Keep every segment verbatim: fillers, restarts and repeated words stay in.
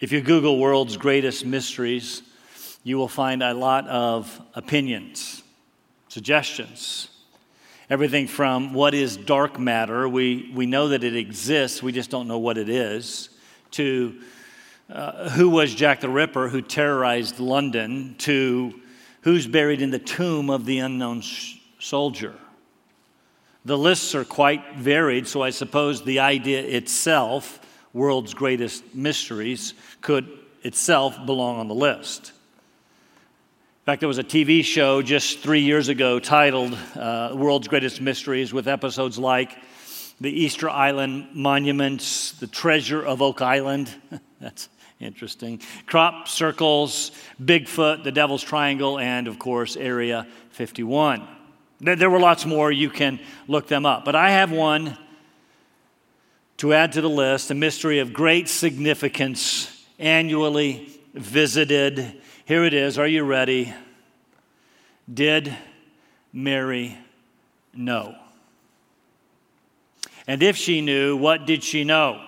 If you Google world's greatest mysteries, you will find a lot of opinions, suggestions. Everything from what is dark matter, we, we know that it exists, we just don't know what it is, to uh, who was Jack the Ripper who terrorized London, to who's buried in the tomb of the unknown sh- soldier. The lists are quite varied, so I suppose the idea itself, world's greatest mysteries, could itself belong on the list. In fact, there was a T V show just three years ago titled uh, World's Greatest Mysteries, with episodes like The Easter Island Monuments, The Treasure of Oak Island, that's interesting, Crop Circles, Bigfoot, The Devil's Triangle, and of course, Area fifty-one. There were lots more. You can look them up. But I have one to add to the list, a mystery of great significance, annually visited. Here it is. Are you ready? Did Mary know? And if she knew, what did she know?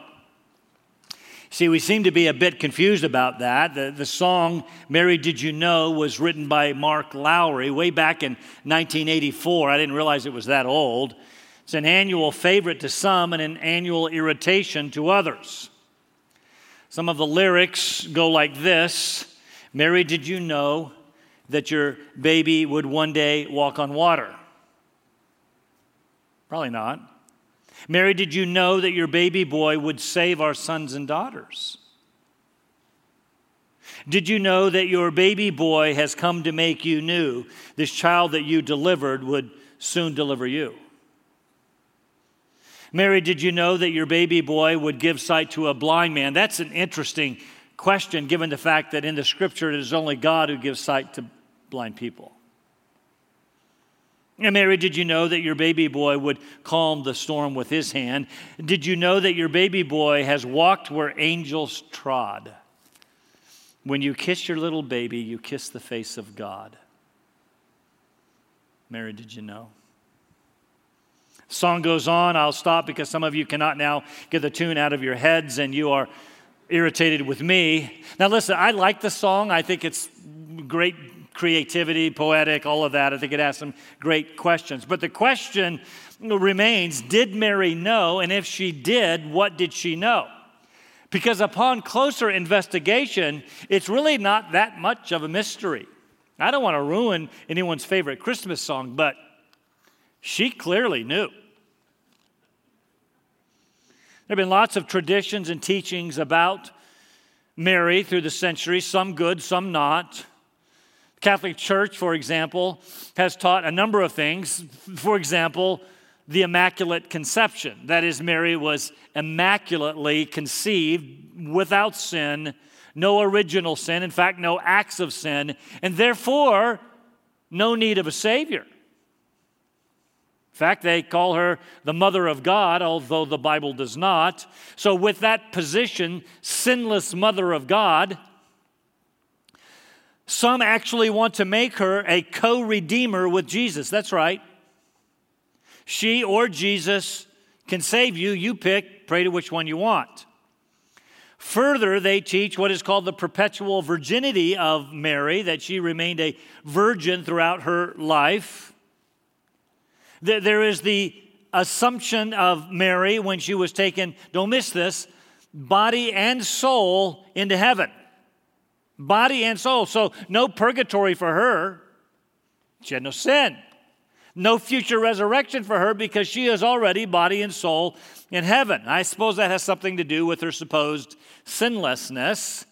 See, we seem to be a bit confused about that. The, the song, Mary, Did You Know, was written by Mark Lowry way back in nineteen eighty-four. I didn't realize it was that old. It's an annual favorite to some and an annual irritation to others. Some of the lyrics go like this. Mary, did you know that your baby would one day walk on water? Probably not. Mary, did you know that your baby boy would save our sons and daughters? Did you know that your baby boy has come to make you new? This child that you delivered would soon deliver you. Mary, did you know that your baby boy would give sight to a blind man? That's an interesting question, given the fact that in the Scripture it is only God who gives sight to blind people. And Mary, did you know that your baby boy would calm the storm with his hand? Did you know that your baby boy has walked where angels trod? When you kiss your little baby, you kiss the face of God. Mary, did you know? The song goes on. I'll stop because some of you cannot now get the tune out of your heads and you are irritated with me. Now listen, I like the song. I think it's great creativity, poetic, all of that. I think it has some great questions. But the question remains, did Mary know? And if she did, what did she know? Because upon closer investigation, it's really not that much of a mystery. I don't want to ruin anyone's favorite Christmas song, but she clearly knew. There have been lots of traditions and teachings about Mary through the centuries, some good, some not. Catholic Church, for example, has taught a number of things. For example, the Immaculate Conception. That is, Mary was immaculately conceived without sin, no original sin, in fact, no acts of sin, and therefore, no need of a Savior. In fact, they call her the Mother of God, although the Bible does not. So with that position, sinless Mother of God, some actually want to make her a co-redeemer with Jesus. That's right. She or Jesus can save you. You pick, pray to which one you want. Further, they teach what is called the perpetual virginity of Mary, that she remained a virgin throughout her life. There is the assumption of Mary when she was taken, don't miss this, body and soul into heaven. Body and soul. So no purgatory for her. She had no sin. No future resurrection for her because she is already body and soul in heaven. I suppose that has something to do with her supposed sinlessness.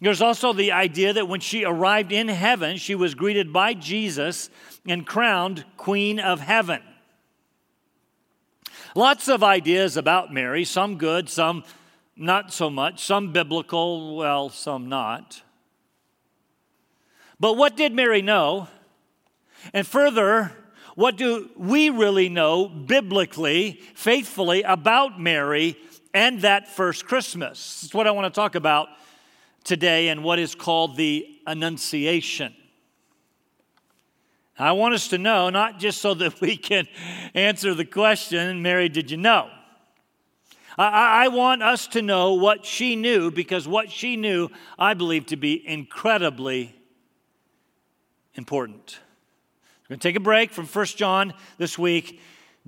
There's also the idea that when she arrived in heaven, she was greeted by Jesus and crowned Queen of Heaven. Lots of ideas about Mary, some good, some not so much, some biblical, well, some not. But what did Mary know? And further, what do we really know biblically, faithfully about Mary and that first Christmas? It's what I want to talk about today and what is called the Annunciation. I want us to know, not just so that we can answer the question, Mary, did you know? I, I want us to know what she knew, because what she knew, I believe, to be incredibly important. We're going to take a break from First John this week,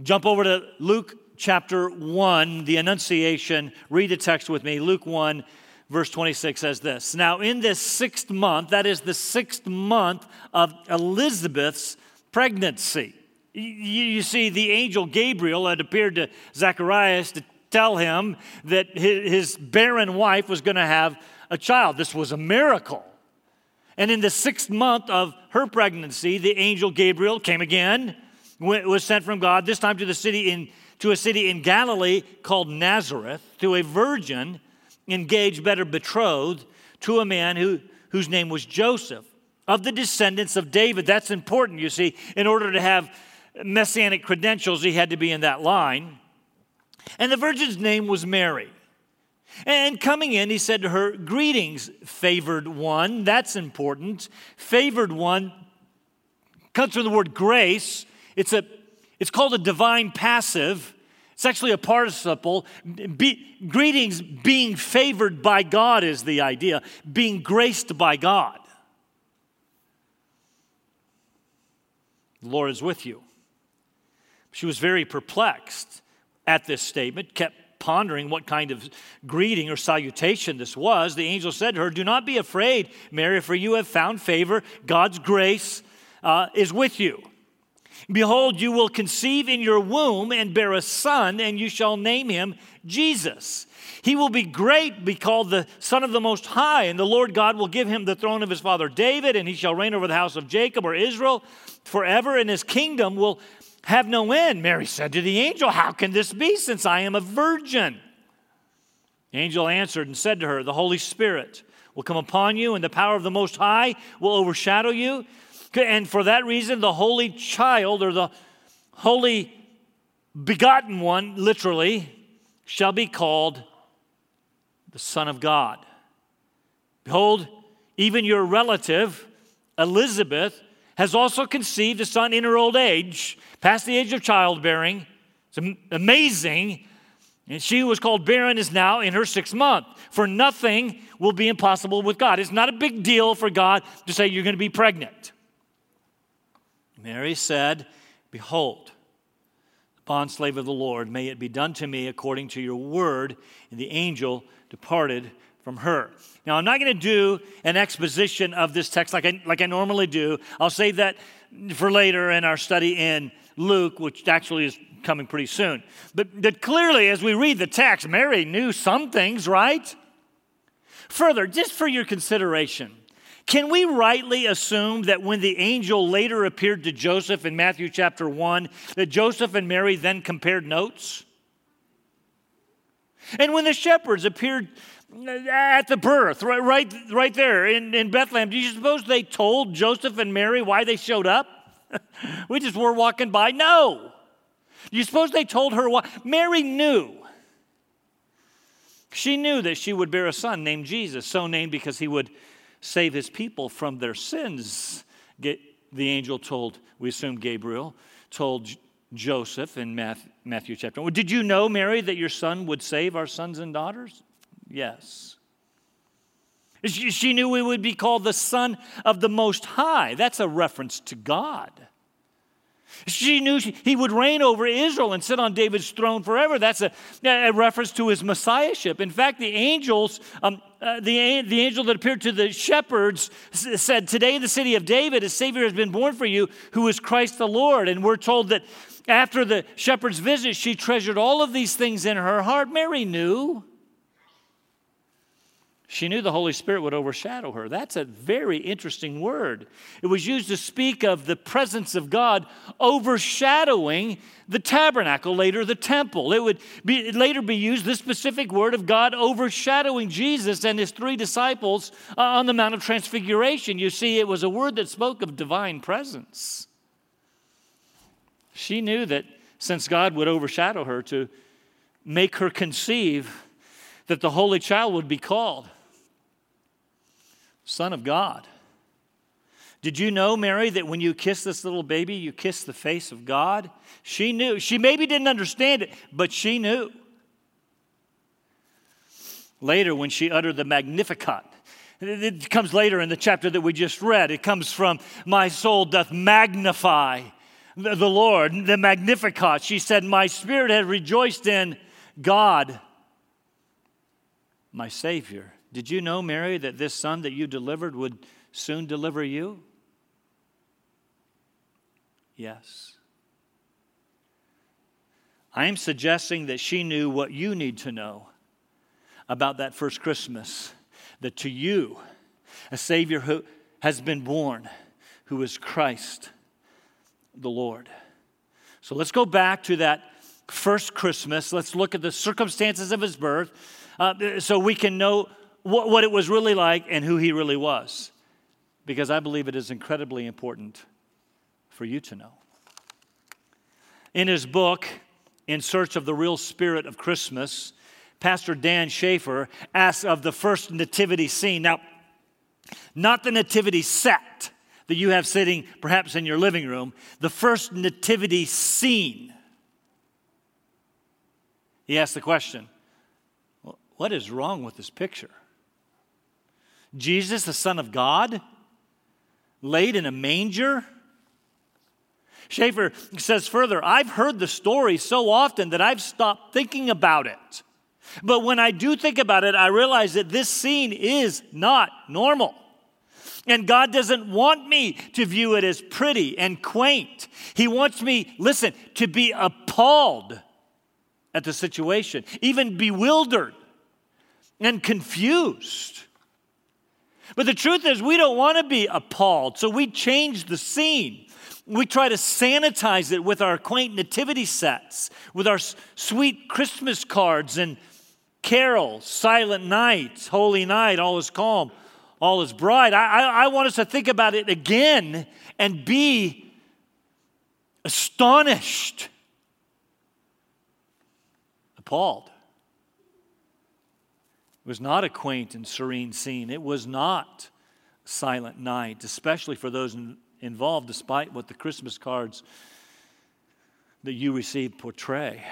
jump over to Luke chapter one, the Annunciation. Read the text with me. Luke one, verse twenty-six says this. Now in this sixth month, that is the sixth month of Elizabeth's pregnancy. You, you see, the angel Gabriel had appeared to Zacharias to tell him that his barren wife was going to have a child. This was a miracle. And in the sixth month of her pregnancy, the angel Gabriel came again, was sent from God, this time to the city in to a city in Galilee called Nazareth, to a virgin engaged, better betrothed, to a man who, whose name was Joseph, of the descendants of David. That's important, you see. In order to have messianic credentials, he had to be in that line. And the virgin's name was Mary. And coming in, he said to her, greetings, favored one. That's important. Favored one comes from the word grace. It's a, it's called a divine passive. It's actually a participle. Be, greetings, being favored by God is the idea. Being graced by God. The Lord is with you. She was very perplexed at this statement, kept pondering what kind of greeting or salutation this was. The angel said to her, do not be afraid, Mary, for you have found favor. God's grace uh, is with you. Behold, you will conceive in your womb and bear a son, and you shall name him Jesus. He will be great, be called the Son of the Most High, and the Lord God will give him the throne of his father David, and he shall reign over the house of Jacob or Israel forever, and his kingdom will have no end. Mary said to the angel, how can this be, since I am a virgin? The angel answered and said to her, the Holy Spirit will come upon you, and the power of the Most High will overshadow you. And for that reason, the holy child, or the holy begotten one, literally, shall be called the Son of God. Behold, even your relative, Elizabeth, has also conceived a son in her old age, past the age of childbearing. It's amazing. And she who was called barren is now in her sixth month. For nothing will be impossible with God. It's not a big deal for God to say you're going to be pregnant. Mary said, behold, the bondslave of the Lord, may it be done to me according to your word. And the angel departed from her. Now, I'm not going to do an exposition of this text like I, like I normally do. I'll save that for later in our study in Luke, which actually is coming pretty soon. But, but clearly, as we read the text, Mary knew some things, right? Further, just for your consideration, can we rightly assume that when the angel later appeared to Joseph in Matthew chapter one, that Joseph and Mary then compared notes? And when the shepherds appeared at the birth, right, right, right there in, in Bethlehem, do you suppose they told Joseph and Mary why they showed up? We just were walking by? No. Do you suppose they told her why? Mary knew. She knew that she would bear a son named Jesus, so named because he would save his people from their sins. The angel told, we assume Gabriel, told Joseph in Matthew chapter one. Did you know, Mary, that your son would save our sons and daughters? Yes. She knew we would be called the Son of the Most High. That's a reference to God. She knew he would reign over Israel and sit on David's throne forever. That's a, a reference to his messiahship. In fact, the angels, um, uh, the, the angel that appeared to the shepherds said, today in the city of David, a Savior has been born for you, who is Christ the Lord. And we're told that after the shepherd's visit, she treasured all of these things in her heart. Mary knew. She knew the Holy Spirit would overshadow her. That's a very interesting word. It was used to speak of the presence of God overshadowing the tabernacle, later the temple. It would be, later be used, this specific word of God overshadowing Jesus and his three disciples on the Mount of Transfiguration. You see, it was a word that spoke of divine presence. She knew that since God would overshadow her to make her conceive, that the holy child would be called Son of God. Did you know, Mary, that when you kiss this little baby, you kiss the face of God? She knew. She maybe didn't understand it, but she knew. Later, when she uttered the Magnificat, it comes later in the chapter that we just read. It comes from, my soul doth magnify the Lord, the Magnificat. She said, my spirit had rejoiced in God, my Savior. Did you know, Mary, that this son that you delivered would soon deliver you? Yes. I am suggesting that she knew what you need to know about that first Christmas, that to you, a Savior who has been born, who is Christ the Lord. So let's go back to that first Christmas. Let's look at the circumstances of his birth uh, so we can know what, what it was really like and who he really was, because I believe it is incredibly important for you to know. In his book, In Search of the Real Spirit of Christmas, Pastor Dan Schaefer asks of the first nativity scene. Now, not the nativity set that you have sitting perhaps in your living room, the first nativity scene. He asks the question, well, what is wrong with this picture? Jesus, the Son of God, laid in a manger? Schaefer says further, I've heard the story so often that I've stopped thinking about it. But when I do think about it, I realize that this scene is not normal. And God doesn't want me to view it as pretty and quaint. He wants me, listen, to be appalled at the situation, even bewildered and confused. But the truth is, we don't want to be appalled, so we change the scene. We try to sanitize it with our quaint nativity sets, with our sweet Christmas cards and carols, Silent Night, Holy Night, All is Calm, All is Bright. I, I, I want us to think about it again and be astonished, appalled. It was not a quaint and serene scene. It was not Silent Night, especially for those in involved, despite what the Christmas cards that you received portray.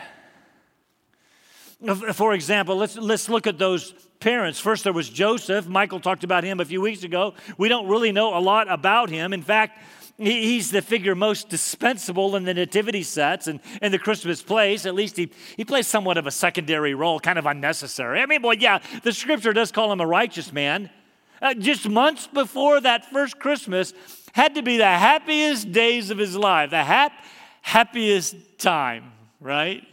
For example, let's let's look at those parents. First, there was Joseph. Michael talked about him a few weeks ago. We don't really know a lot about him. In fact, he's the figure most dispensable in the nativity sets and in the Christmas plays. At least he, he plays somewhat of a secondary role, kind of unnecessary. I mean, boy, yeah, the scripture does call him a righteous man. Uh, just months before that first Christmas had to be the happiest days of his life, the hap- happiest time, right?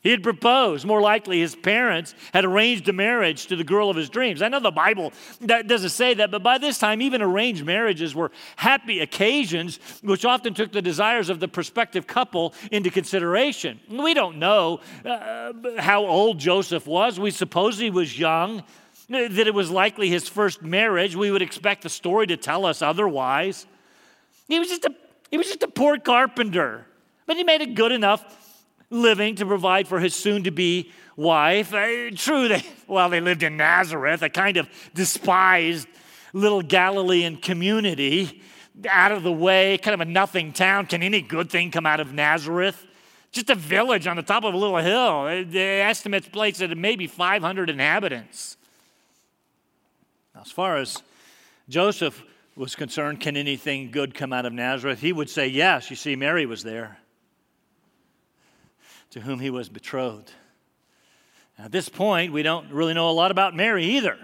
He had proposed. More likely, his parents had arranged a marriage to the girl of his dreams. I know the Bible that doesn't say that, but by this time, even arranged marriages were happy occasions, which often took the desires of the prospective couple into consideration. We don't know uh, how old Joseph was. We suppose he was young, that it was likely his first marriage. We would expect the story to tell us otherwise. He was just a, he was just a poor carpenter, but he made a good enough living to provide for his soon-to-be wife. Uh, true, they, well, they lived in Nazareth, a kind of despised little Galilean community, out of the way, kind of a nothing town. Can any good thing come out of Nazareth? Just a village on the top of a little hill. The estimates place at maybe five hundred inhabitants. As far as Joseph was concerned, can anything good come out of Nazareth? He would say yes. You see, Mary was there, to whom he was betrothed. At this point, we don't really know a lot about Mary either.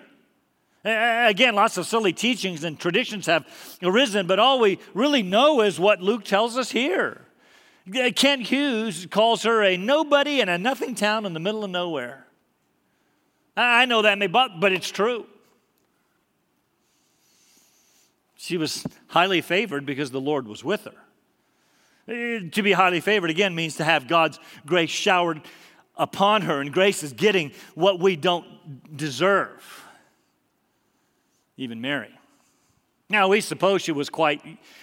Again, lots of silly teachings and traditions have arisen, but all we really know is what Luke tells us here. Kent Hughes calls her a nobody in a nothing town in the middle of nowhere. I know that may but, but it's true. She was highly favored because the Lord was with her. To be highly favored, again, means to have God's grace showered upon her, and grace is getting what we don't deserve, even Mary. Now, we suppose she was quite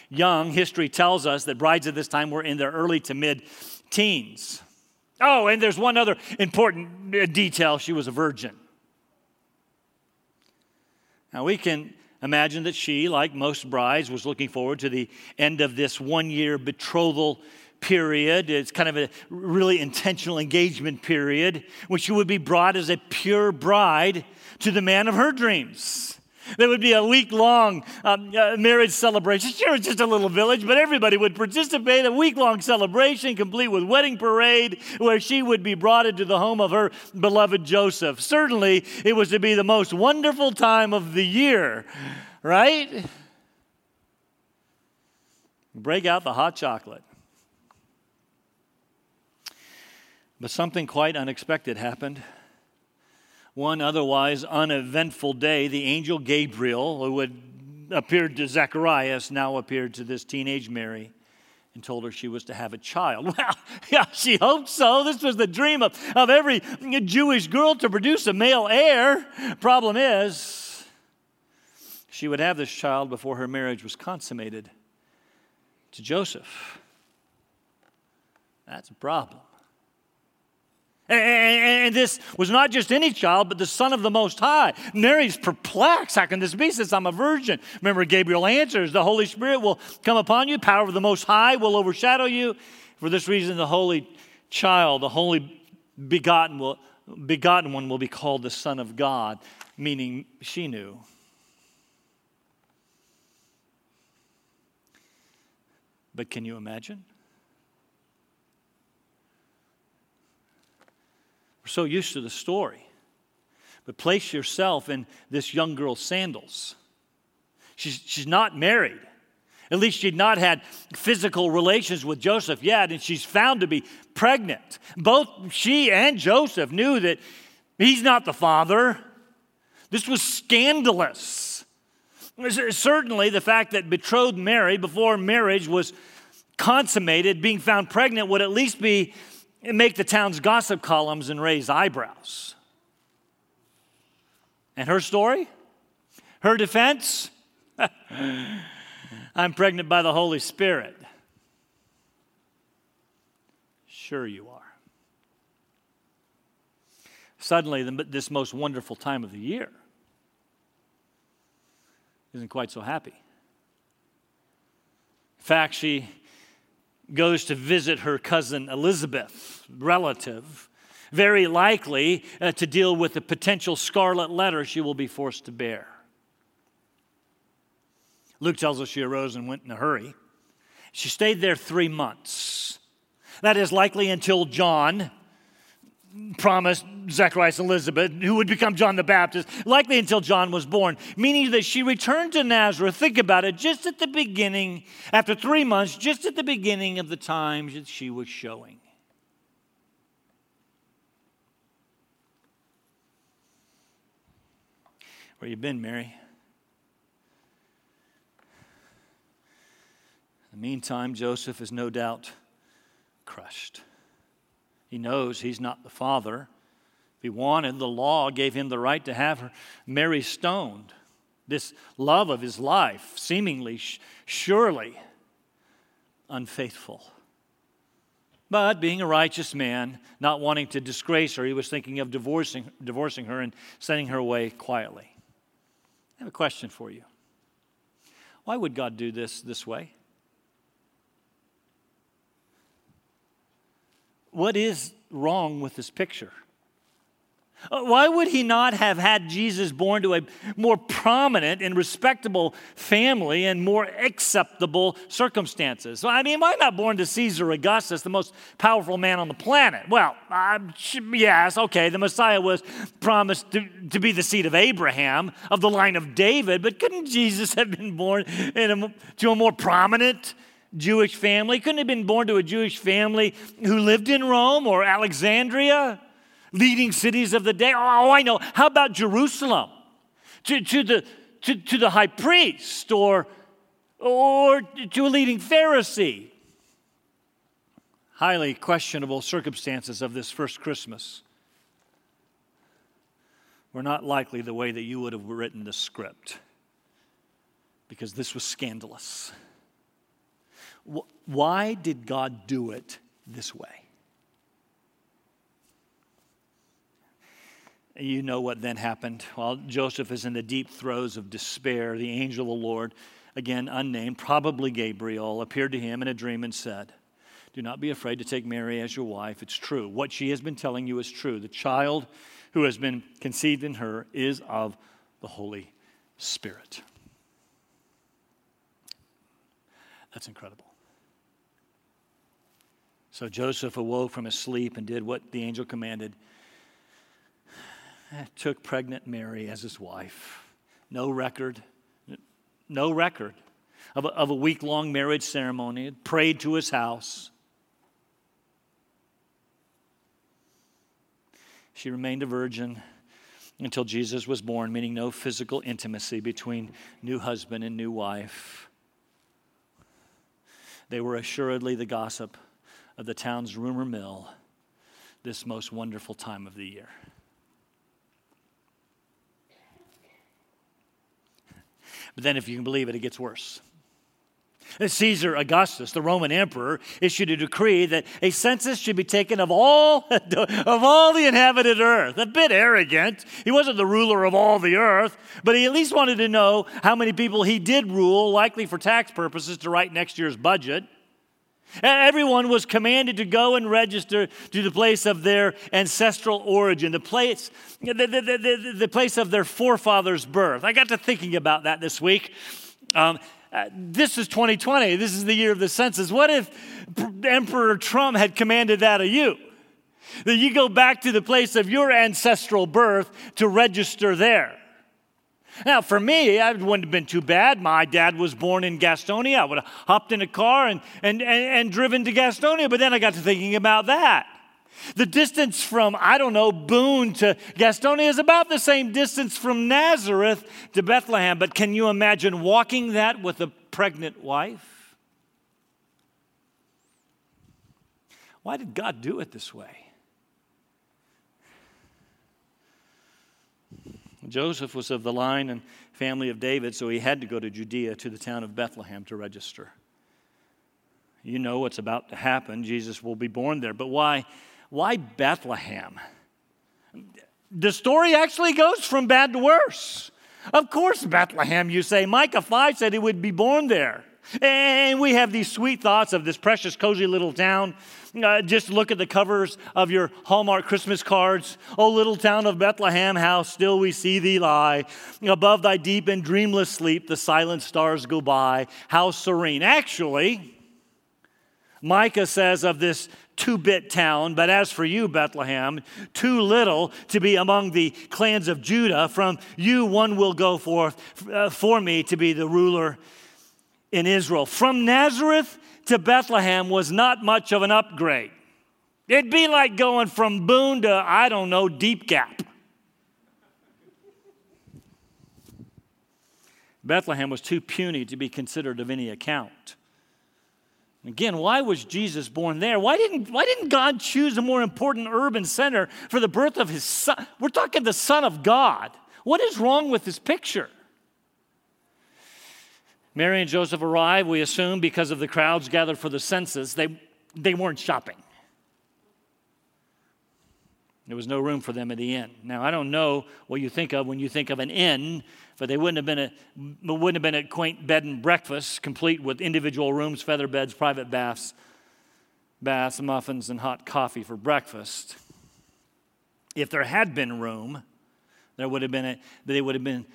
young. History tells us that brides at this time were in their early to mid-teens. Oh, and there's one other important detail. She was a virgin. Now, we can imagine that she, like most brides, was looking forward to the end of this one-year betrothal period. It's kind of a really intentional engagement period when she would be brought as a pure bride to the man of her dreams. There would be a week-long um, uh, marriage celebration. Sure, it's just a little village, but everybody would participate. A week-long celebration complete with wedding parade where she would be brought into the home of her beloved Joseph. Certainly, it was to be the most wonderful time of the year, right? Break out the hot chocolate. But something quite unexpected happened. One otherwise uneventful day, the angel Gabriel, who had appeared to Zacharias, now appeared to this teenage Mary and told her she was to have a child. Well, yeah, she hoped so. This was the dream of, of every Jewish girl, to produce a male heir. Problem is, she would have this child before her marriage was consummated to Joseph. That's a problem. And this was not just any child, but the Son of the Most High. Mary's perplexed. How can this be, since I'm a virgin? Remember, Gabriel answers, the Holy Spirit will come upon you. Power of the Most High will overshadow you. For this reason, the Holy Child, the Holy Begotten, will, begotten One will be called the Son of God, meaning she knew. But can you imagine? We're so used to the story. But place yourself in this young girl's sandals. She's, she's not married. At least she'd not had physical relations with Joseph yet, and she's found to be pregnant. Both she and Joseph knew that he's not the father. This was scandalous. Certainly the fact that betrothed Mary, before marriage was consummated, being found pregnant would at least be and make the town's gossip columns and raise eyebrows. And her story? Her defense? I'm pregnant by the Holy Spirit. Sure you are. Suddenly, the, this most wonderful time of the year isn't quite so happy. In fact, she goes to visit her cousin Elizabeth, relative, very likely uh, to deal with the potential scarlet letter she will be forced to bear. Luke tells us she arose and went in a hurry. She stayed there three months. That is likely until John promised Zacharias Elizabeth, who would become John the Baptist, likely until John was born, meaning that she returned to Nazareth. Think about it, just at the beginning, after three months, just at the beginning of the times that she was showing. Where you been, Mary? In the meantime, Joseph is no doubt crushed. He knows he's not the father. If he wanted, the law gave him the right to have her Mary stoned. This love of his life, seemingly, surely, unfaithful. But being a righteous man, not wanting to disgrace her, he was thinking of divorcing, divorcing her and sending her away quietly. I have a question for you. Why would God do this this way? What is wrong with this picture? Why would he not have had Jesus born to a more prominent and respectable family and more acceptable circumstances? I mean, why not born to Caesar Augustus, the most powerful man on the planet? Well, um, yes, okay, the Messiah was promised to, to be the seed of Abraham, of the line of David, but couldn't Jesus have been born in a, to a more prominent Jewish family? Couldn't have been born to a Jewish family who lived in Rome or Alexandria, leading cities of the day. Oh, I know. How about Jerusalem? To, to the to, to the high priest or or to a leading Pharisee. Highly questionable circumstances of this first Christmas were not likely the way that you would have written the script, because this was scandalous. Why did God do it this way? You know what then happened. While Joseph is in the deep throes of despair, the angel of the Lord, again unnamed, probably Gabriel, appeared to him in a dream and said, Do not be afraid to take Mary as your wife. It's true. What she has been telling you is true. The child who has been conceived in her is of the Holy Spirit. That's incredible. So Joseph awoke from his sleep and did what the angel commanded. Took pregnant Mary as his wife. No record. No record of a, of a week-long marriage ceremony. It prayed to his house. She remained a virgin until Jesus was born, meaning no physical intimacy between new husband and new wife. They were assuredly the gossip of the town's rumor mill this most wonderful time of the year. But then if you can believe it, it gets worse. Caesar Augustus, the Roman emperor, issued a decree that a census should be taken of all of all the inhabited earth. A bit arrogant. He wasn't the ruler of all the earth, but he at least wanted to know how many people he did rule, likely for tax purposes, to write next year's budget. Everyone was commanded to go and register to the place of their ancestral origin, the place the, the, the, the place of their forefathers' birth. I got to thinking about that this week. Um, Uh, this is twenty twenty. This is the year of the census. What if Emperor Trump had commanded that of you? That you go back to the place of your ancestral birth to register there. Now, for me, it wouldn't have been too bad. My dad was born in Gastonia. I would have hopped in a car and, and, and, and driven to Gastonia. But then I got to thinking about that. The distance from, I don't know, Boone to Gastonia is about the same distance from Nazareth to Bethlehem. But can you imagine walking that with a pregnant wife? Why did God do it this way? Joseph was of the line and family of David, so he had to go to Judea, to the town of Bethlehem, to register. You know what's about to happen. Jesus will be born there. But why? Why Bethlehem? The story actually goes from bad to worse. Of course, Bethlehem, you say. Micah five said he would be born there. And we have these sweet thoughts of this precious, cozy little town. Uh, just look at the covers of your Hallmark Christmas cards. O little town of Bethlehem, how still we see thee lie. Above thy deep and dreamless sleep, the silent stars go by. How serene. Actually, Micah says of this two-bit town, but as for you, Bethlehem, too little to be among the clans of Judah. From you one will go forth uh, for me to be the ruler in Israel. From Nazareth to Bethlehem was not much of an upgrade. It'd be like going from Boone to, I don't know, Deep Gap. Bethlehem was too puny to be considered of any account. Again, why was Jesus born there? Why didn't, why didn't God choose a more important urban center for the birth of his son? We're talking the Son of God. What is wrong with this picture? Mary and Joseph arrived, we assume, because of the crowds gathered for the census. They, they weren't shopping. There was no room for them at the inn. Now, I don't know what you think of when you think of an inn, but they wouldn't have been a wouldn't have been a quaint bed and breakfast, complete with individual rooms, feather beds, private baths, baths, muffins, and hot coffee for breakfast. If there had been room, there would have been a, they would have been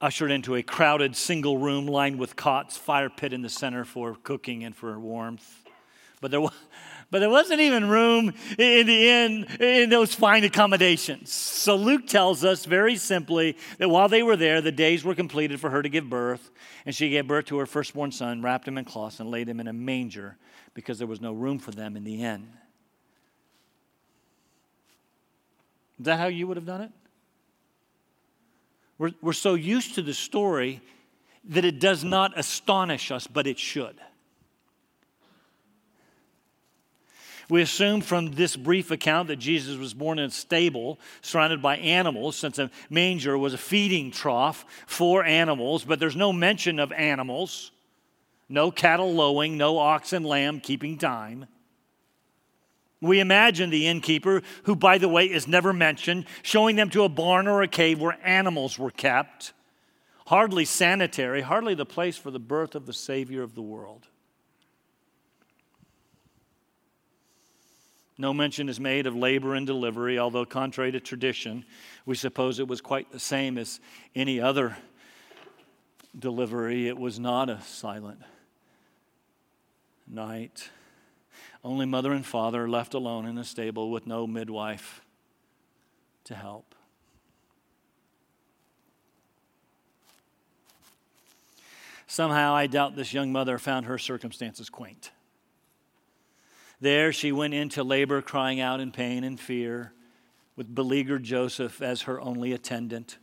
ushered into a crowded single room lined with cots, fire pit in the center for cooking and for warmth. But there was. But there wasn't even room in the inn in those fine accommodations. So Luke tells us very simply that while they were there, the days were completed for her to give birth. And she gave birth to her firstborn son, wrapped him in cloths, and laid him in a manger because there was no room for them in the inn. Is that how you would have done it? We're, we're so used to the story that it does not astonish us, but it should. We assume from this brief account that Jesus was born in a stable surrounded by animals, since a manger was a feeding trough for animals, but there's no mention of animals, no cattle lowing, no ox and lamb keeping time. We imagine the innkeeper, who, by the way, is never mentioned, showing them to a barn or a cave where animals were kept. Hardly sanitary, hardly the place for the birth of the Savior of the world. No mention is made of labor and delivery, although contrary to tradition, we suppose it was quite the same as any other delivery. It was not a silent night. Only mother and father left alone in a stable with no midwife to help. Somehow, I doubt this young mother found her circumstances quaint. There she went into labor crying out in pain and fear with beleaguered Joseph as her only attendant.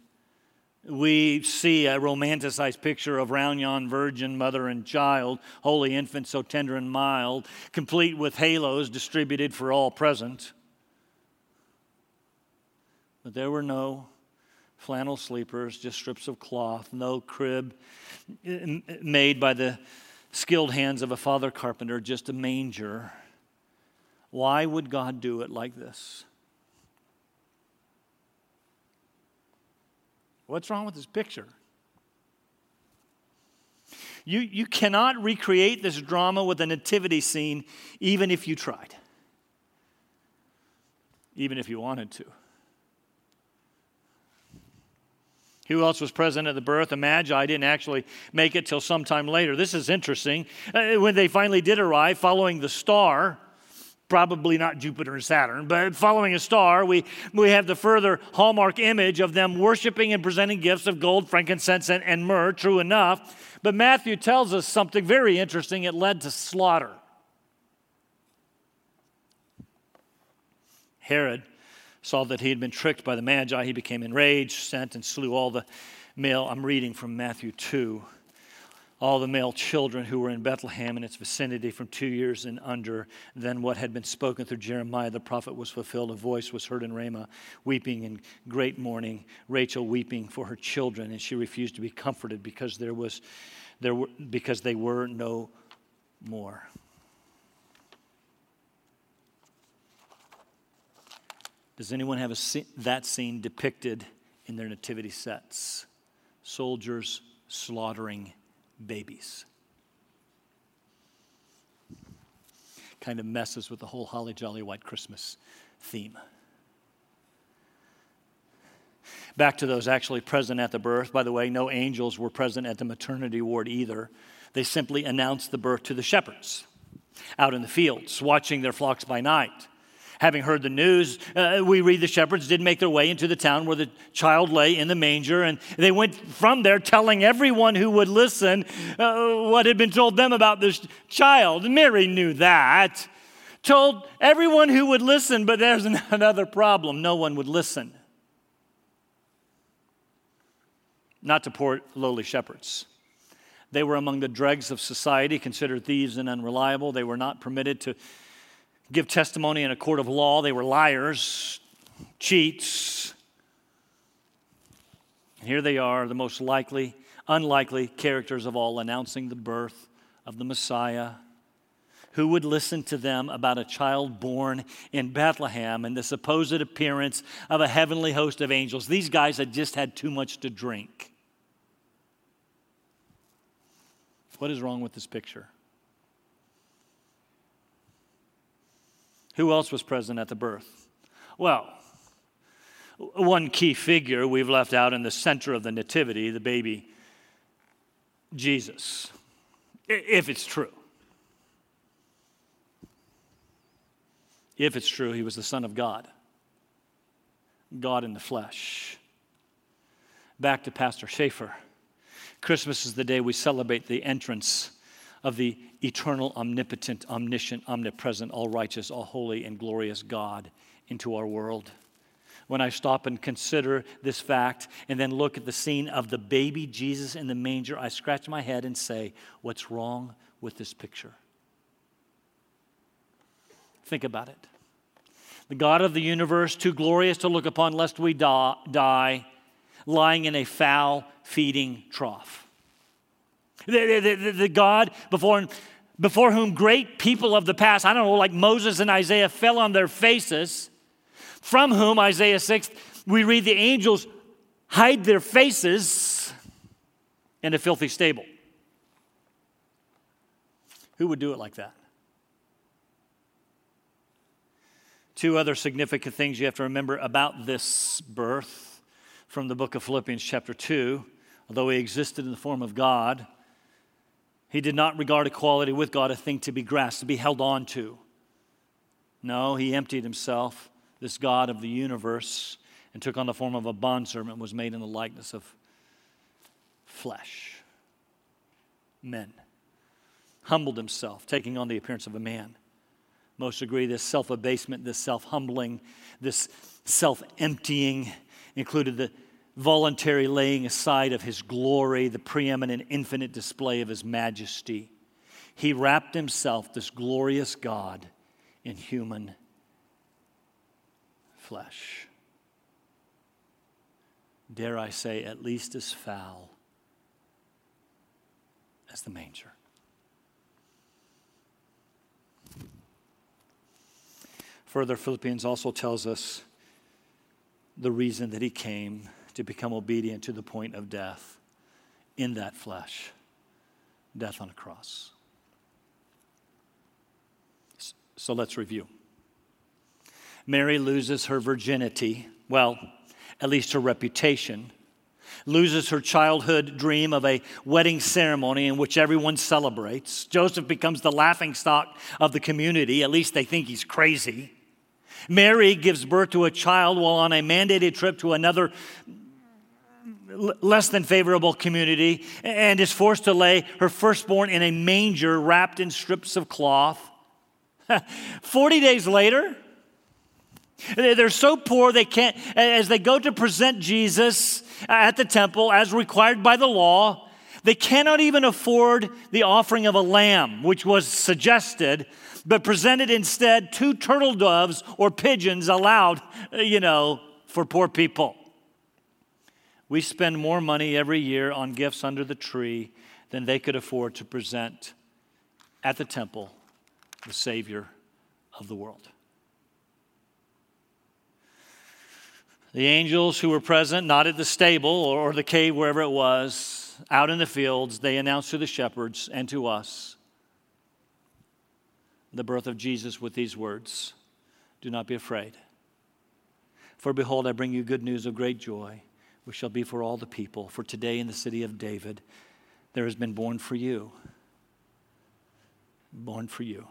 We see a romanticized picture of round yon virgin mother and child, holy infant so tender and mild, complete with halos distributed for all present. But there were no flannel sleepers, just strips of cloth, no crib made by the skilled hands of a father carpenter, just a manger. Why would God do it like this? What's wrong with this picture? You, you cannot recreate this drama with a nativity scene, even if you tried. Even if you wanted to. Who else was present at the birth? The Magi didn't actually make it till sometime later. This is interesting. Uh, when they finally did arrive, following the star, probably not Jupiter and Saturn, but following a star, we, we have the further hallmark image of them worshiping and presenting gifts of gold, frankincense, and, and myrrh, true enough. But Matthew tells us something very interesting. It led to slaughter. Herod saw that he had been tricked by the Magi. He became enraged, sent and slew all the male, I'm reading from Matthew two, all the male children who were in Bethlehem and its vicinity from two years and under. Then what had been spoken through Jeremiah the prophet was fulfilled. A voice was heard in Ramah, weeping in great mourning, Rachel weeping for her children, and she refused to be comforted because there was, there were, because they were no more. Does anyone have a scene, that scene depicted in their nativity sets? Soldiers slaughtering babies. Kind of messes with the whole holly jolly white Christmas theme. Back to those actually present at the birth. By the way, no angels were present at the maternity ward either. They simply announced the birth to the shepherds out in the fields, watching their flocks by night. Having heard the news, uh, we read the shepherds did make their way into the town where the child lay in the manger, and they went from there telling everyone who would listen uh, what had been told them about this child. Mary knew that. Told everyone who would listen, but there's an- another problem. No one would listen. Not to poor lowly shepherds. They were among the dregs of society, considered thieves and unreliable. They were not permitted to give testimony in a court of law. They were liars, cheats. And here they are, the most likely, unlikely characters of all, announcing the birth of the Messiah. Who would listen to them about a child born in Bethlehem and the supposed appearance of a heavenly host of angels? These guys had just had too much to drink. What is wrong with this picture? Who else was present at the birth? Well, one key figure we've left out in the center of the nativity, the baby Jesus, if it's true. If it's true, he was the Son of God, God in the flesh. Back to Pastor Schaefer. Christmas is the day we celebrate the entrance of the eternal, omnipotent, omniscient, omnipresent, all-righteous, all-holy, and glorious God into our world. When I stop and consider this fact and then look at the scene of the baby Jesus in the manger, I scratch my head and say, what's wrong with this picture? Think about it. The God of the universe, too glorious to look upon lest we die, lying in a foul-feeding trough. The, the, the, the God before, before whom great people of the past, I don't know, like Moses and Isaiah, fell on their faces, from whom, Isaiah six, we read the angels hide their faces in a filthy stable. Who would do it like that? Two other significant things you have to remember about this birth from the book of Philippians chapter two. Although he existed in the form of God, he did not regard equality with God a thing to be grasped, to be held on to. No, he emptied himself, this God of the universe, and took on the form of a bondservant and was made in the likeness of flesh. Men. Humbled himself, taking on the appearance of a man. Most agree this self-abasement, this self-humbling, this self-emptying included the voluntary laying aside of his glory, the preeminent infinite display of his majesty. He wrapped himself, this glorious God, in human flesh. Dare I say, at least as foul as the manger. Further, Philippians also tells us the reason that he came, to become obedient to the point of death in that flesh, death on a cross. So let's review. Mary loses her virginity, well, at least her reputation, loses her childhood dream of a wedding ceremony in which everyone celebrates. Joseph becomes the laughingstock of the community, at least they think he's crazy. Mary gives birth to a child while on a mandated trip to another less than favorable community and is forced to lay her firstborn in a manger wrapped in strips of cloth. Forty days later, they're so poor they can't, as they go to present Jesus at the temple as required by the law, they cannot even afford the offering of a lamb, which was suggested, but presented instead two turtle doves or pigeons allowed, you know, for poor people. We spend more money every year on gifts under the tree than they could afford to present at the temple the Savior of the world. The angels who were present, not at the stable or the cave, wherever it was, out in the fields, they announced to the shepherds and to us the birth of Jesus with these words: "Do not be afraid. For behold, I bring you good news of great joy, which shall be for all the people. For today in the city of David, there has been born for you, born for you,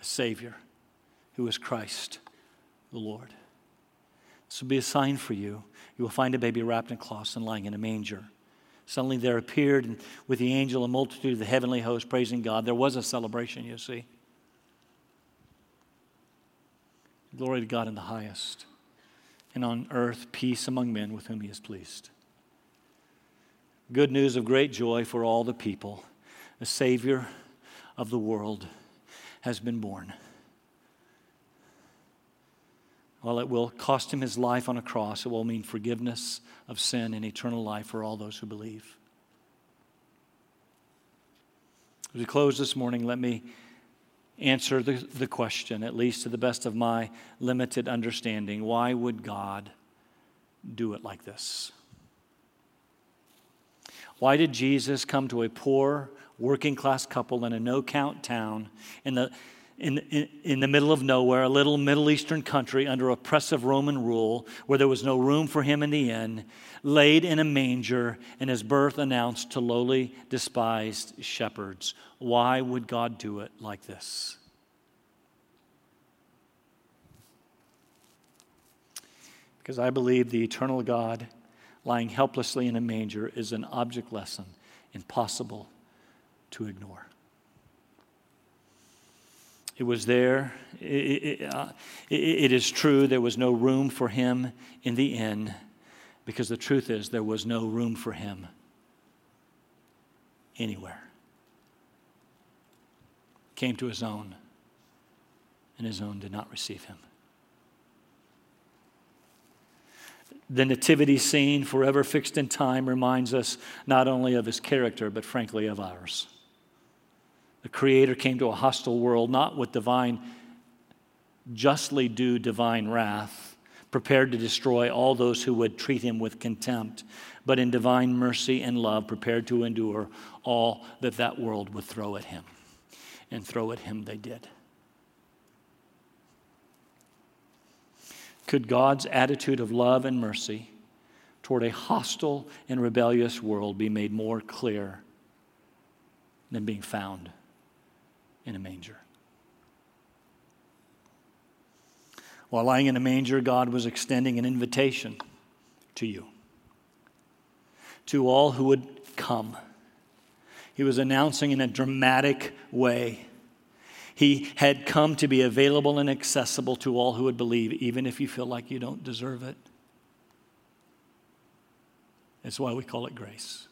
a Savior who is Christ the Lord. This will be a sign for you. You will find a baby wrapped in cloths and lying in a manger." Suddenly there appeared with the angel a multitude of the heavenly host praising God. There was a celebration, you see. Glory to God in the highest, and on earth peace among men with whom he is pleased. Good news of great joy for all the people. A Savior of the world has been born. While it will cost him his life on a cross, it will mean forgiveness of sin and eternal life for all those who believe. As we close this morning, let me answer the, the question, at least to the best of my limited understanding: why would God do it like this? Why did Jesus come to a poor, working-class couple in a no-count town in the In, in, in the middle of nowhere, a little Middle Eastern country under oppressive Roman rule where there was no room for him in the inn, laid in a manger and his birth announced to lowly, despised shepherds? Why would God do it like this? Because I believe the eternal God lying helplessly in a manger is an object lesson impossible to ignore. It was there. It, it, uh, it, it is true there was no room for him in the inn, because the truth is there was no room for him anywhere. Came to his own, and his own did not receive him. The nativity scene, forever fixed in time, reminds us not only of his character, but frankly of ours. The Creator came to a hostile world, not with divine, justly due divine wrath, prepared to destroy all those who would treat him with contempt, but in divine mercy and love, prepared to endure all that that world would throw at him. And throw at him they did. could God's attitude of love and mercy toward a hostile and rebellious world be made more clear than being found in a manger? While lying in a manger, God was extending an invitation to you, to all who would come. He was announcing in a dramatic way. He had come to be available and accessible to all who would believe, even if you feel like you don't deserve it. That's why we call it grace.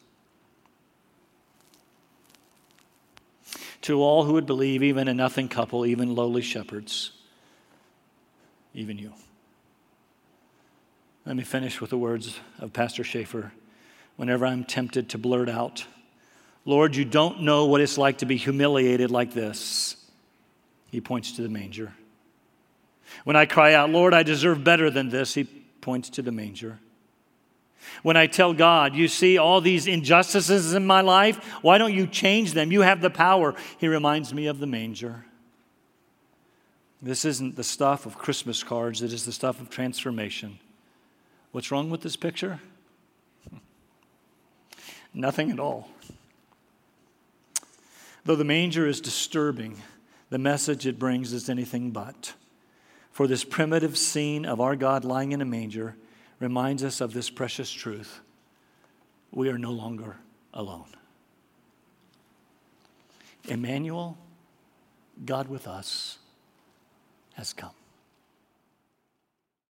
To all who would believe, even a nothing couple, even lowly shepherds, even you. Let me finish with the words of Pastor Schaefer whenever I'm tempted to blurt out, "Lord, you don't know what it's like to be humiliated like this." He points to the manger. When I cry out, "Lord, I deserve better than this," he points to the manger. When I tell God, "You see all these injustices in my life, why don't you change them? You have the power," he reminds me of the manger. This isn't the stuff of Christmas cards. It is the stuff of transformation. What's wrong with this picture? Nothing at all. Though the manger is disturbing, the message it brings is anything but. For this primitive scene of our God lying in a manger reminds us of this precious truth: we are no longer alone. Emmanuel, God with us, has come.